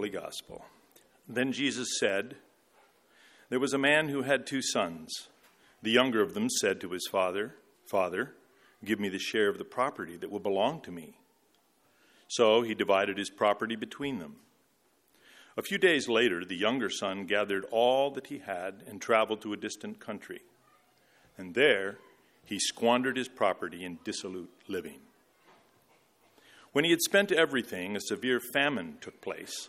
Holy Gospel. Then Jesus said, "There was a man who had two sons. The younger of them said to his father, 'Father, give me the share of the property that will belong to me.' So he divided his property between them. A few days later, the younger son gathered all that he had and traveled to a distant country. And there he squandered his property in dissolute living. When he had spent everything, a severe famine took place.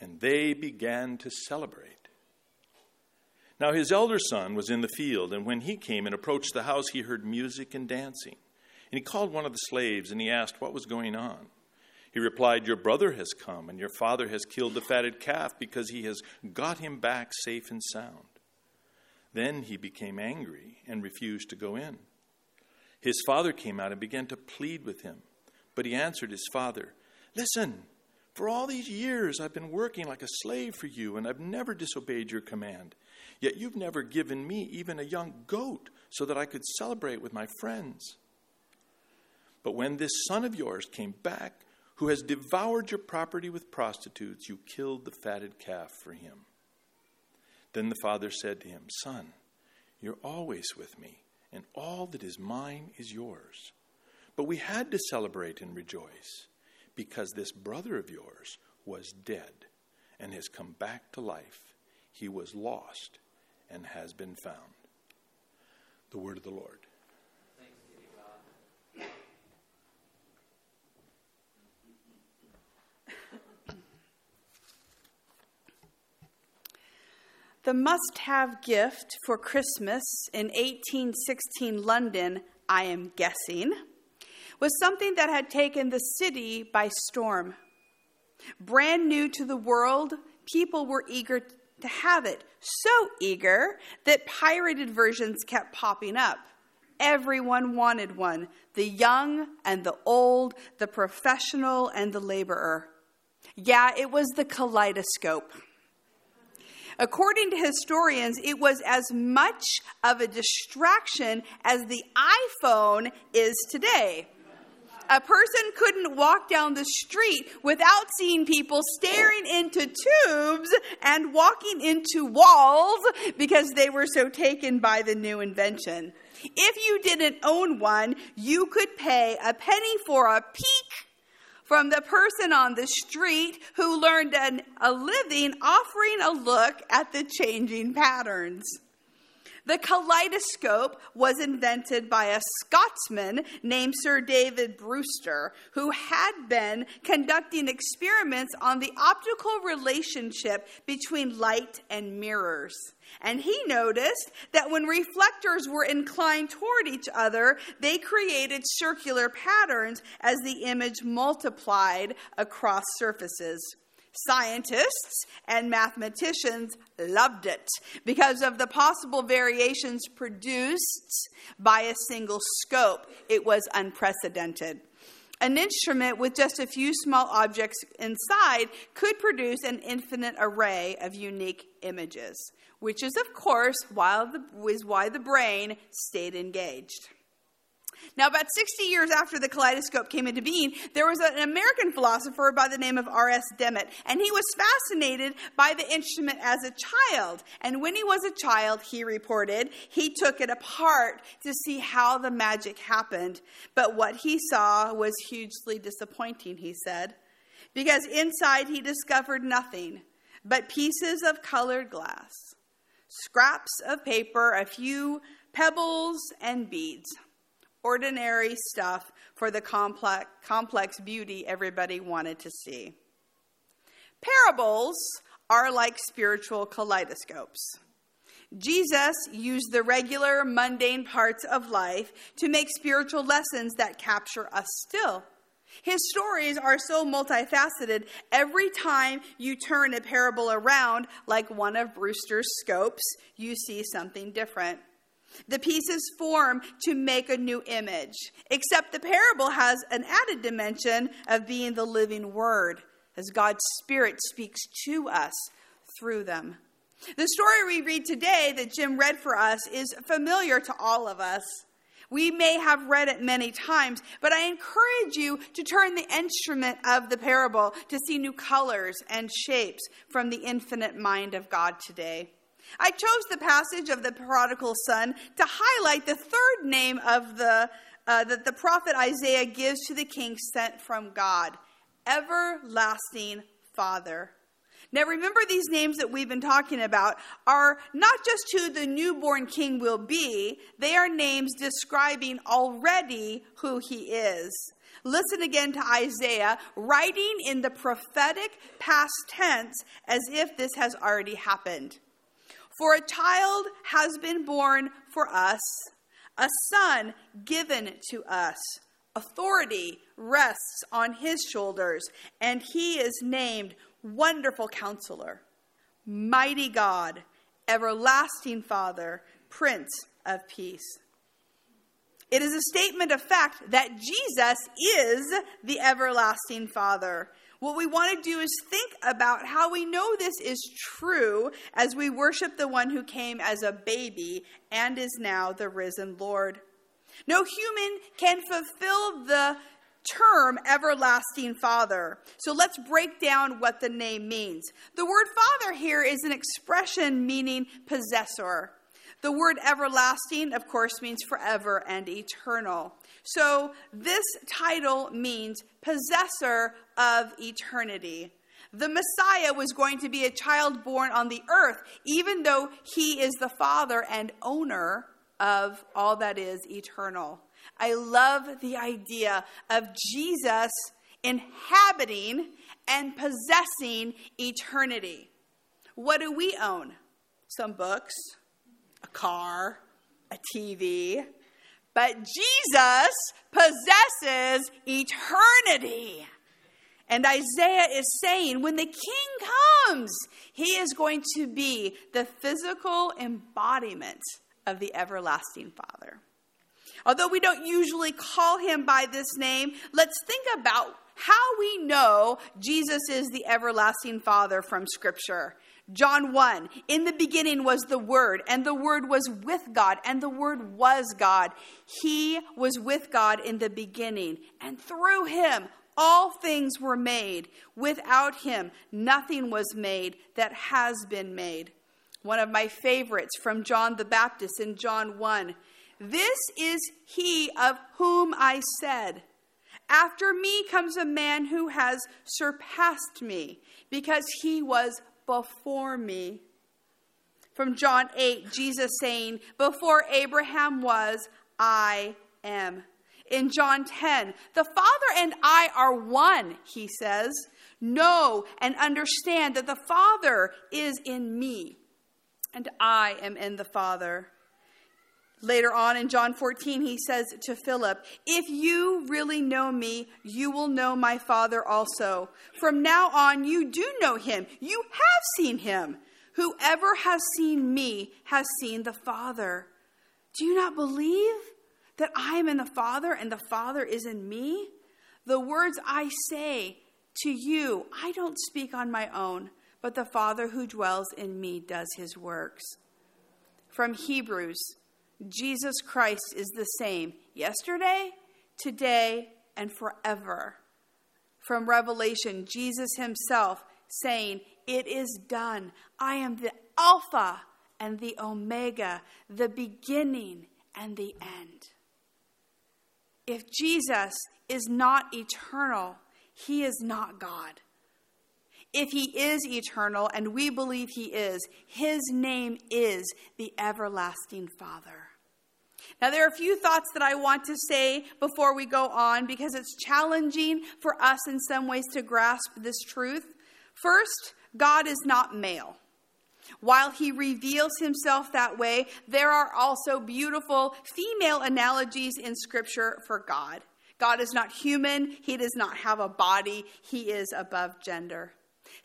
And they began to celebrate. Now his elder son was in the field, and when he came and approached the house, he heard music and dancing. And he called one of the slaves, and he asked what was going on. He replied, 'Your brother has come, and your father has killed the fatted calf because he has got him back safe and sound.' Then he became angry and refused to go in. His father came out and began to plead with him. But he answered his father, 'Listen, for all these years I've been working like a slave for you, and I've never disobeyed your command. Yet you've never given me even a young goat so that I could celebrate with my friends. But when this son of yours came back, who has devoured your property with prostitutes, you killed the fatted calf for him.' Then the father said to him, 'Son, you're always with me, and all that is mine is yours. But we had to celebrate and rejoice, because this brother of yours was dead and has come back to life. He was lost and has been found.'" The word of the Lord. The must-have gift for Christmas in 1816 London, I am guessing, was something that had taken the city by storm. Brand new to the world, people were eager to have it, so eager that pirated versions kept popping up. Everyone wanted one, the young and the old, the professional and the laborer. Yeah, it was the kaleidoscope. According to historians, it was as much of a distraction as the iPhone is today. A person couldn't walk down the street without seeing people staring into tubes and walking into walls because they were so taken by the new invention. If you didn't own one, you could pay a penny for a peek from the person on the street who learned a living offering a look at the changing patterns. The kaleidoscope was invented by a Scotsman named Sir David Brewster, who had been conducting experiments on the optical relationship between light and mirrors. And he noticed that when reflectors were inclined toward each other, they created circular patterns as the image multiplied across surfaces. Scientists and mathematicians loved it because of the possible variations produced by a single scope. It was unprecedented. An instrument with just a few small objects inside could produce an infinite array of unique images, which is, of course, why the brain stayed engaged. Now, about 60 years after the kaleidoscope came into being, there was an American philosopher by the name of R.S. Demet, and he was fascinated by the instrument as a child. And when he was a child, he reported, he took it apart to see how the magic happened. But what he saw was hugely disappointing, he said, because inside he discovered nothing but pieces of colored glass, scraps of paper, a few pebbles, and beads. Ordinary stuff for the complex beauty everybody wanted to see. Parables are like spiritual kaleidoscopes. Jesus used the regular, mundane parts of life to make spiritual lessons that capture us still. His stories are so multifaceted, every time you turn a parable around, like one of Brewster's scopes, you see something different. The pieces form to make a new image, except the parable has an added dimension of being the living word, as God's Spirit speaks to us through them. The story we read today that Jim read for us is familiar to all of us. We may have read it many times, but I encourage you to turn the instrument of the parable to see new colors and shapes from the infinite mind of God today. I chose the passage of the prodigal son to highlight the third name of that the prophet Isaiah gives to the king sent from God, Everlasting Father. Now remember, these names that we've been talking about are not just who the newborn king will be, they are names describing already who he is. Listen again to Isaiah, writing in the prophetic past tense as if this has already happened. For a child has been born for us, a son given to us. Authority rests on his shoulders, and he is named Wonderful Counselor, Mighty God, Everlasting Father, Prince of Peace. It is a statement of fact that Jesus is the Everlasting Father. What we want to do is think about how we know this is true as we worship the one who came as a baby and is now the risen Lord. No human can fulfill the term Everlasting Father. So let's break down what the name means. The word Father here is an expression meaning possessor. The word everlasting, of course, means forever and eternal. So this title means possessor of eternity. The Messiah was going to be a child born on the earth, even though he is the father and owner of all that is eternal. I love the idea of Jesus inhabiting and possessing eternity. What do we own? Some books, a car, a TV, but Jesus possesses eternity. And Isaiah is saying when the king comes, he is going to be the physical embodiment of the Everlasting Father. Although we don't usually call him by this name, let's think about how we know Jesus is the Everlasting Father from Scripture. John 1, in the beginning was the Word, and the Word was with God, and the Word was God. He was with God in the beginning, and through him all things were made. Without him, nothing was made that has been made. One of my favorites from John the Baptist in John 1. This is he of whom I said, after me comes a man who has surpassed me, because he was before me. From John 8, Jesus saying, before Abraham was, I am. In John 10, the Father and I are one, he says. Know and understand that the Father is in me, and I am in the Father. Later on in John 14, he says to Philip, if you really know me, you will know my Father also. From now on, you do know him. You have seen him. Whoever has seen me has seen the Father. Do you not believe that I am in the Father and the Father is in me? The words I say to you, I don't speak on my own, but the Father who dwells in me does his works. From Hebrews, Jesus Christ is the same yesterday, today, and forever. From Revelation, Jesus himself saying, it is done. I am the Alpha and the Omega, the beginning and the end. If Jesus is not eternal, he is not God. If he is eternal, and we believe he is, his name is the Everlasting Father. Now, there are a few thoughts that I want to say before we go on, because it's challenging for us in some ways to grasp this truth. First, God is not male. While he reveals himself that way, there are also beautiful female analogies in Scripture for God. God is not human. He does not have a body. He is above gender.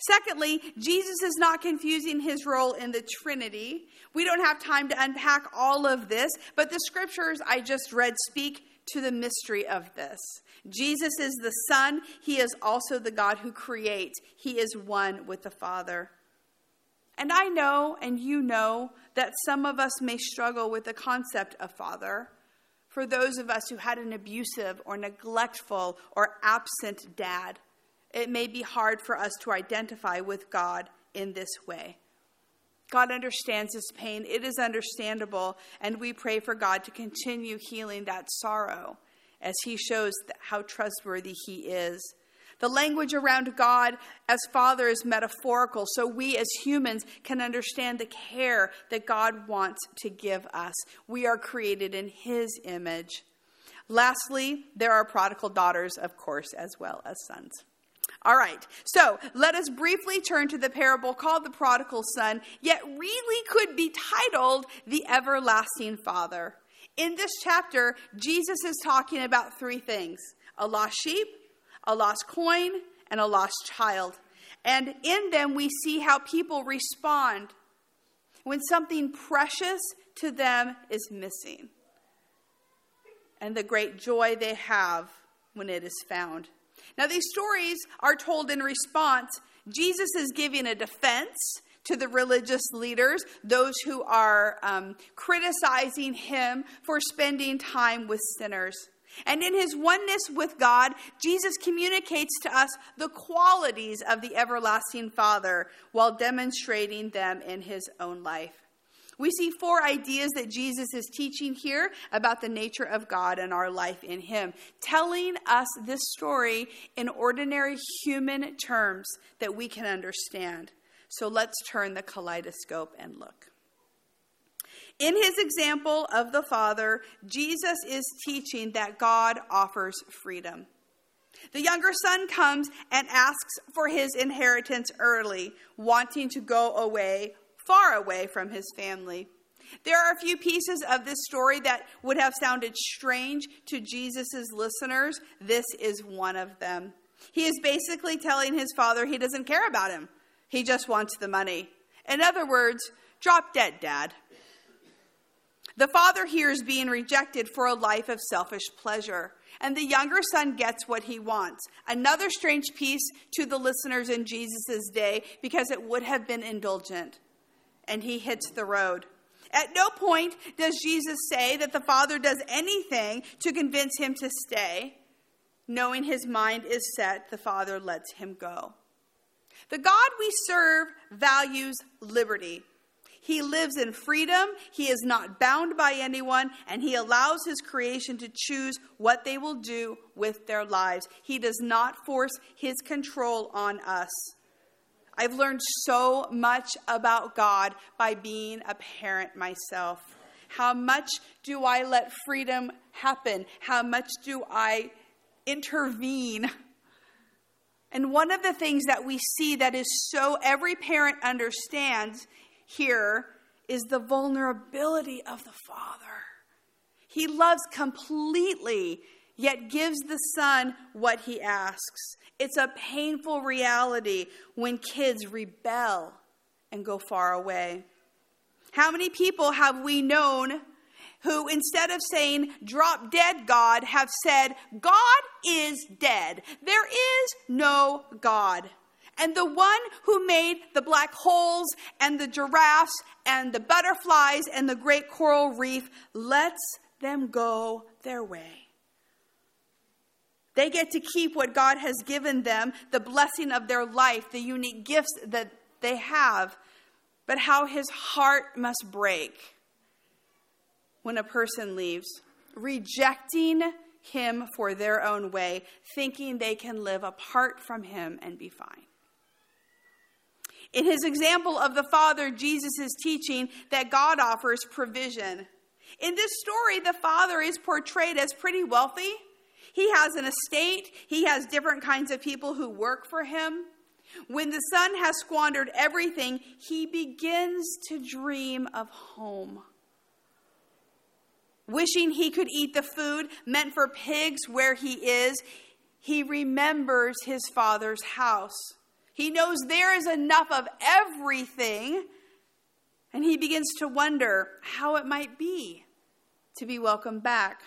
Secondly, Jesus is not confusing his role in the Trinity. We don't have time to unpack all of this, but the scriptures I just read speak to the mystery of this. Jesus is the Son. He is also the God who creates. He is one with the Father. And I know, and you know, that some of us may struggle with the concept of father. For those of us who had an abusive or neglectful or absent dad, it may be hard for us to identify with God in this way. God understands this pain. It is understandable, and we pray for God to continue healing that sorrow as he shows how trustworthy he is. The language around God as Father is metaphorical, so we as humans can understand the care that God wants to give us. We are created in his image. Lastly, there are prodigal daughters, of course, as well as sons. All right, so let us briefly turn to the parable called the Prodigal Son, yet really could be titled the Everlasting Father. In this chapter, Jesus is talking about three things: a lost sheep, a lost coin, and a lost child. And in them, we see how people respond when something precious to them is missing, and the great joy they have when it is found. Now, these stories are told in response. Jesus is giving a defense to the religious leaders, those who are criticizing him for spending time with sinners. And in his oneness with God, Jesus communicates to us the qualities of the Everlasting Father while demonstrating them in his own life. We see four ideas that Jesus is teaching here about the nature of God and our life in him, telling us this story in ordinary human terms that we can understand. So let's turn the kaleidoscope and look. In his example of the Father, Jesus is teaching that God offers freedom. The younger son comes and asks for his inheritance early, wanting to go away, far away from his family. There are a few pieces of this story that would have sounded strange to Jesus' listeners. This is one of them. He is basically telling his father he doesn't care about him. He just wants the money. In other words, drop dead, Dad. The father here is being rejected for a life of selfish pleasure, and the younger son gets what he wants. Another strange piece to the listeners in Jesus' day, because it would have been indulgent. And he hits the road. At no point does Jesus say that the father does anything to convince him to stay. Knowing his mind is set, the father lets him go. The God we serve values liberty. He lives in freedom, he is not bound by anyone, and he allows his creation to choose what they will do with their lives. He does not force his control on us. I've learned so much about God by being a parent myself. How much do I let freedom happen? How much do I intervene? And one of the things that we see that is so every parent understands here is the vulnerability of the Father. He loves completely, yet gives the Son what he asks. It's a painful reality when kids rebel and go far away. How many people have we known who, instead of saying, drop dead God, have said, God is dead. There is no God. And the one who made the black holes and the giraffes and the butterflies and the great coral reef lets them go their way. They get to keep what God has given them, the blessing of their life, the unique gifts that they have. But how his heart must break when a person leaves, rejecting him for their own way, thinking they can live apart from him and be fine. In his example of the Father, Jesus is teaching that God offers provision. In this story, the Father is portrayed as pretty wealthy. He has an estate. He has different kinds of people who work for him. When the Son has squandered everything, he begins to dream of home. Wishing he could eat the food meant for pigs where he is, he remembers his Father's house. He knows there is enough of everything, and he begins to wonder how it might be to be welcomed back.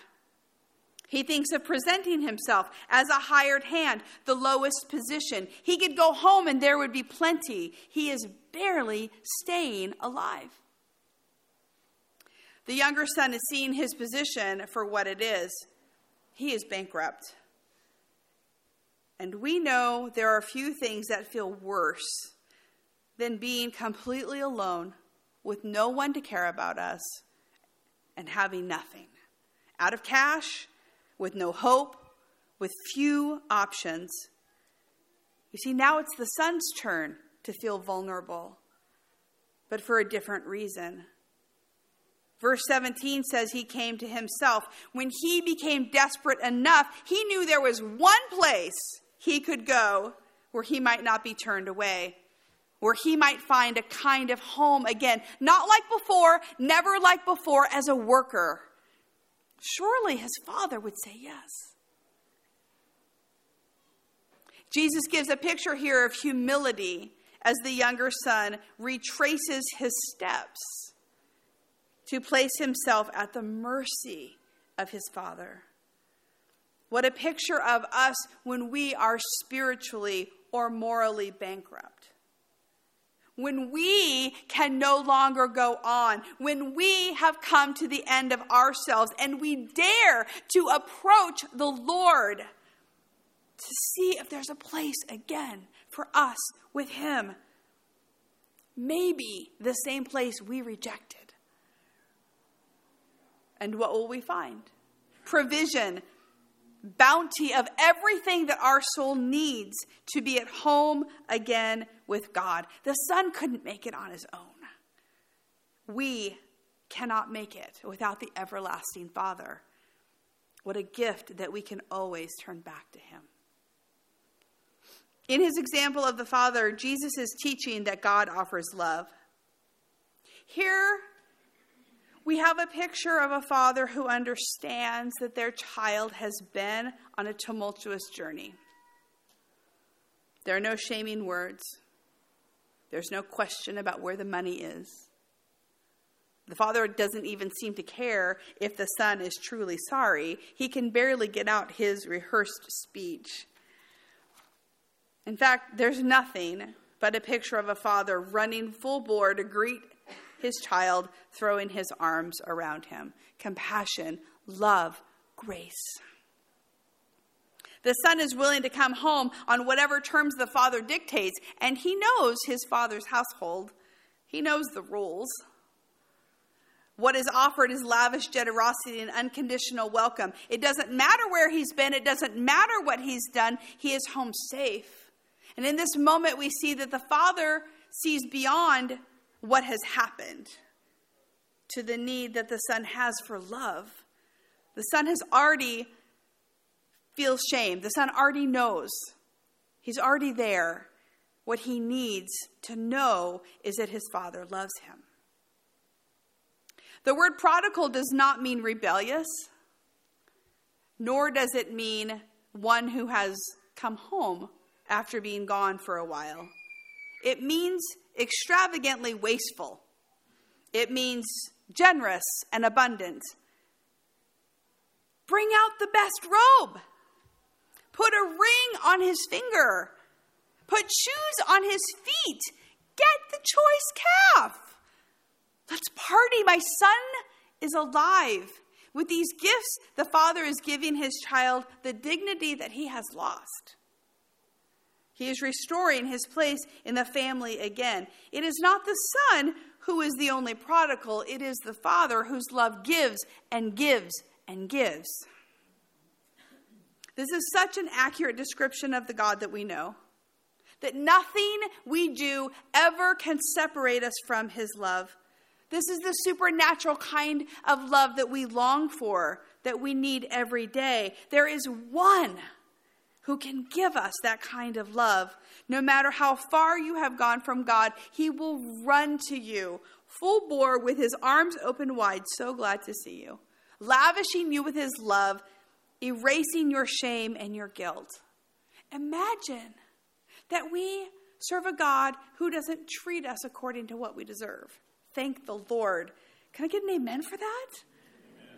He thinks of presenting himself as a hired hand, the lowest position. He could go home and there would be plenty. He is barely staying alive. The younger son is seeing his position for what it is. He is bankrupt. And we know there are few things that feel worse than being completely alone with no one to care about us and having nothing. Out of cash, with no hope, with few options. You see, now it's the son's turn to feel vulnerable, but for a different reason. Verse 17 says he came to himself. When he became desperate enough, he knew there was one place he could go where he might not be turned away, where he might find a kind of home again. Not like before, never like before, as a worker. Surely his Father would say yes. Jesus gives a picture here of humility as the younger son retraces his steps to place himself at the mercy of his Father. What a picture of us when we are spiritually or morally bankrupt. When we can no longer go on, when we have come to the end of ourselves and we dare to approach the Lord to see if there's a place again for us with him. Maybe the same place we rejected. And what will we find? Provision, bounty of everything that our soul needs to be at home again with God. The Son couldn't make it on his own. We cannot make it without the everlasting Father. What a gift that we can always turn back to him. In his example of the Father, Jesus is teaching that God offers love. Here we have a picture of a father who understands that their child has been on a tumultuous journey. There are no shaming words. There's no question about where the money is. The father doesn't even seem to care if the son is truly sorry. He can barely get out his rehearsed speech. In fact, there's nothing but a picture of a father running full bore to greet his child, throwing his arms around him. Compassion, love, grace. The son is willing to come home on whatever terms the father dictates, and he knows his father's household. He knows the rules. What is offered is lavish generosity and unconditional welcome. It doesn't matter where he's been. It doesn't matter what he's done. He is home safe. And in this moment, we see that the father sees beyond what has happened to the need that the son has for love. The son has already feels shame. The son already knows. He's already there. What he needs to know is that his father loves him. The word prodigal does not mean rebellious, nor does it mean one who has come home after being gone for a while. It means extravagantly wasteful. It means generous and abundant. Bring out the best robe. Put a ring on his finger. Put shoes on his feet. Get the choice calf. Let's party. My son is alive. With these gifts, the father is giving his child the dignity that he has lost. He is restoring his place in the family again. It is not the son who is the only prodigal. It is the father whose love gives and gives and gives. This is such an accurate description of the God that we know, that nothing we do ever can separate us from his love. This is the supernatural kind of love that we long for, that we need every day. There is one who can give us that kind of love. No matter how far you have gone from God, he will run to you, full bore with his arms open wide, so glad to see you, lavishing you with his love, erasing your shame and your guilt. Imagine that we serve a God who doesn't treat us according to what we deserve. Thank the Lord. Can I get an amen for that? Amen.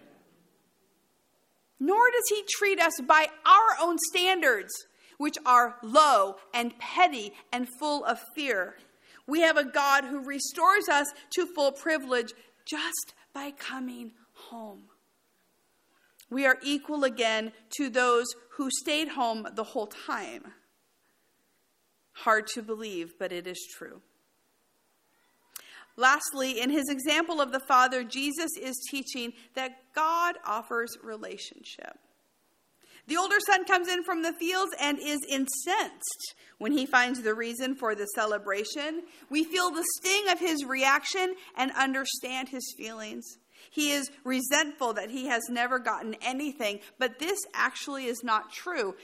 Nor does he treat us by our own standards, which are low and petty and full of fear. We have a God who restores us to full privilege just by coming home. We are equal again to those who stayed home the whole time. Hard to believe, but it is true. Lastly, in his example of the Father, Jesus is teaching that God offers relationship. The older son comes in from the fields and is incensed when he finds the reason for the celebration. We feel the sting of his reaction and understand his feelings. He is resentful that he has never gotten anything, but this actually is not true.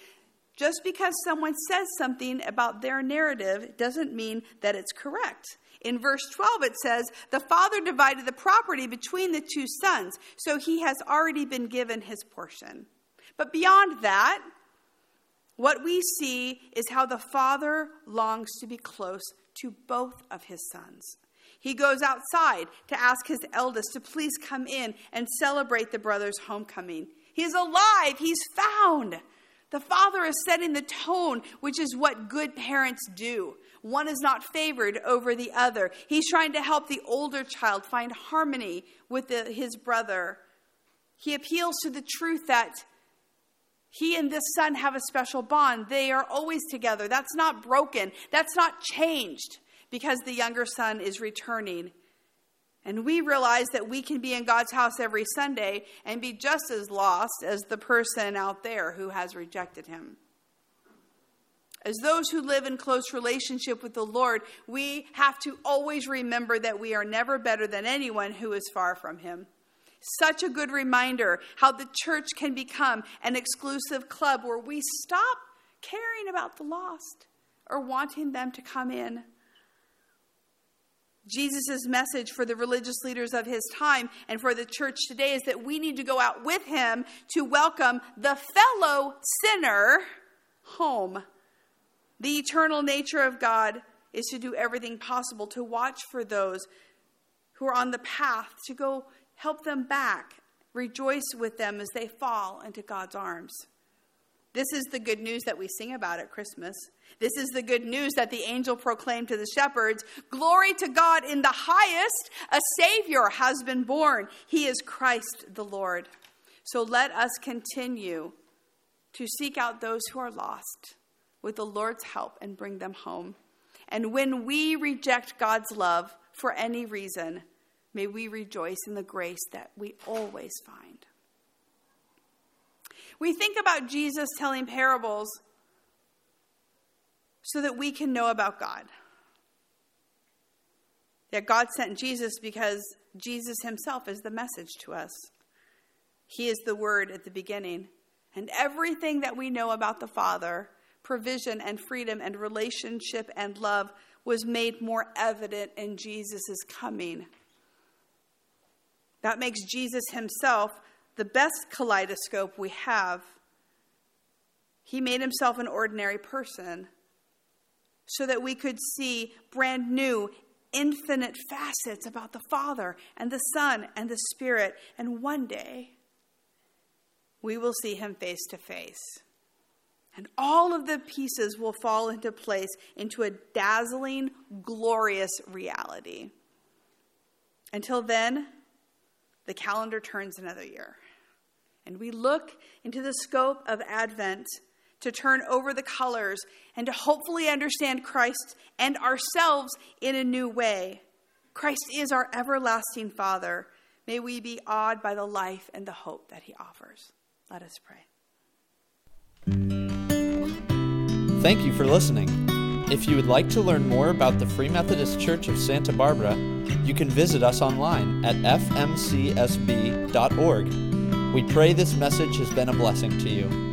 Just because someone says something about their narrative doesn't mean that it's correct. In verse 12, it says, the father divided the property between the two sons, so he has already been given his portion. But beyond that, what we see is how the father longs to be close to both of his sons. He goes outside to ask his eldest to please come in and celebrate the brother's homecoming. He's alive. He's found. The father is setting the tone, which is what good parents do. One is not favored over the other. He's trying to help the older child find harmony with his brother. He appeals to the truth that he and this son have a special bond. They are always together. That's not broken. That's not changed because the younger son is returning. And we realize that we can be in God's house every Sunday and be just as lost as the person out there who has rejected him. As those who live in close relationship with the Lord, we have to always remember that we are never better than anyone who is far from him. Such a good reminder how the church can become an exclusive club where we stop caring about the lost or wanting them to come in. Jesus' message for the religious leaders of his time and for the church today is that we need to go out with him to welcome the fellow sinner home. The eternal nature of God is to do everything possible to watch for those who are on the path, to go help them back, rejoice with them as they fall into God's arms. This is the good news that we sing about at Christmas. This is the good news that the angel proclaimed to the shepherds. Glory to God in the highest, a Savior has been born. He is Christ the Lord. So let us continue to seek out those who are lost with the Lord's help and bring them home. And when we reject God's love for any reason, may we rejoice in the grace that we always find. We think about Jesus telling parables so that we can know about God. That God sent Jesus because Jesus himself is the message to us. He is the Word at the beginning. And everything that we know about the Father, provision and freedom and relationship and love, was made more evident in Jesus' coming. That makes Jesus himself the best kaleidoscope we have. He made himself an ordinary person so that we could see brand new, infinite facets about the Father and the Son and the Spirit. And one day, we will see him face to face. And all of the pieces will fall into place into a dazzling, glorious reality. Until then, the calendar turns another year. And we look into the scope of Advent to turn over the colors and to hopefully understand Christ and ourselves in a new way. Christ is our everlasting Father. May we be awed by the life and the hope that he offers. Let us pray. Thank you for listening. If you would like to learn more about the Free Methodist Church of Santa Barbara, you can visit us online at fmcsb.org. We pray this message has been a blessing to you.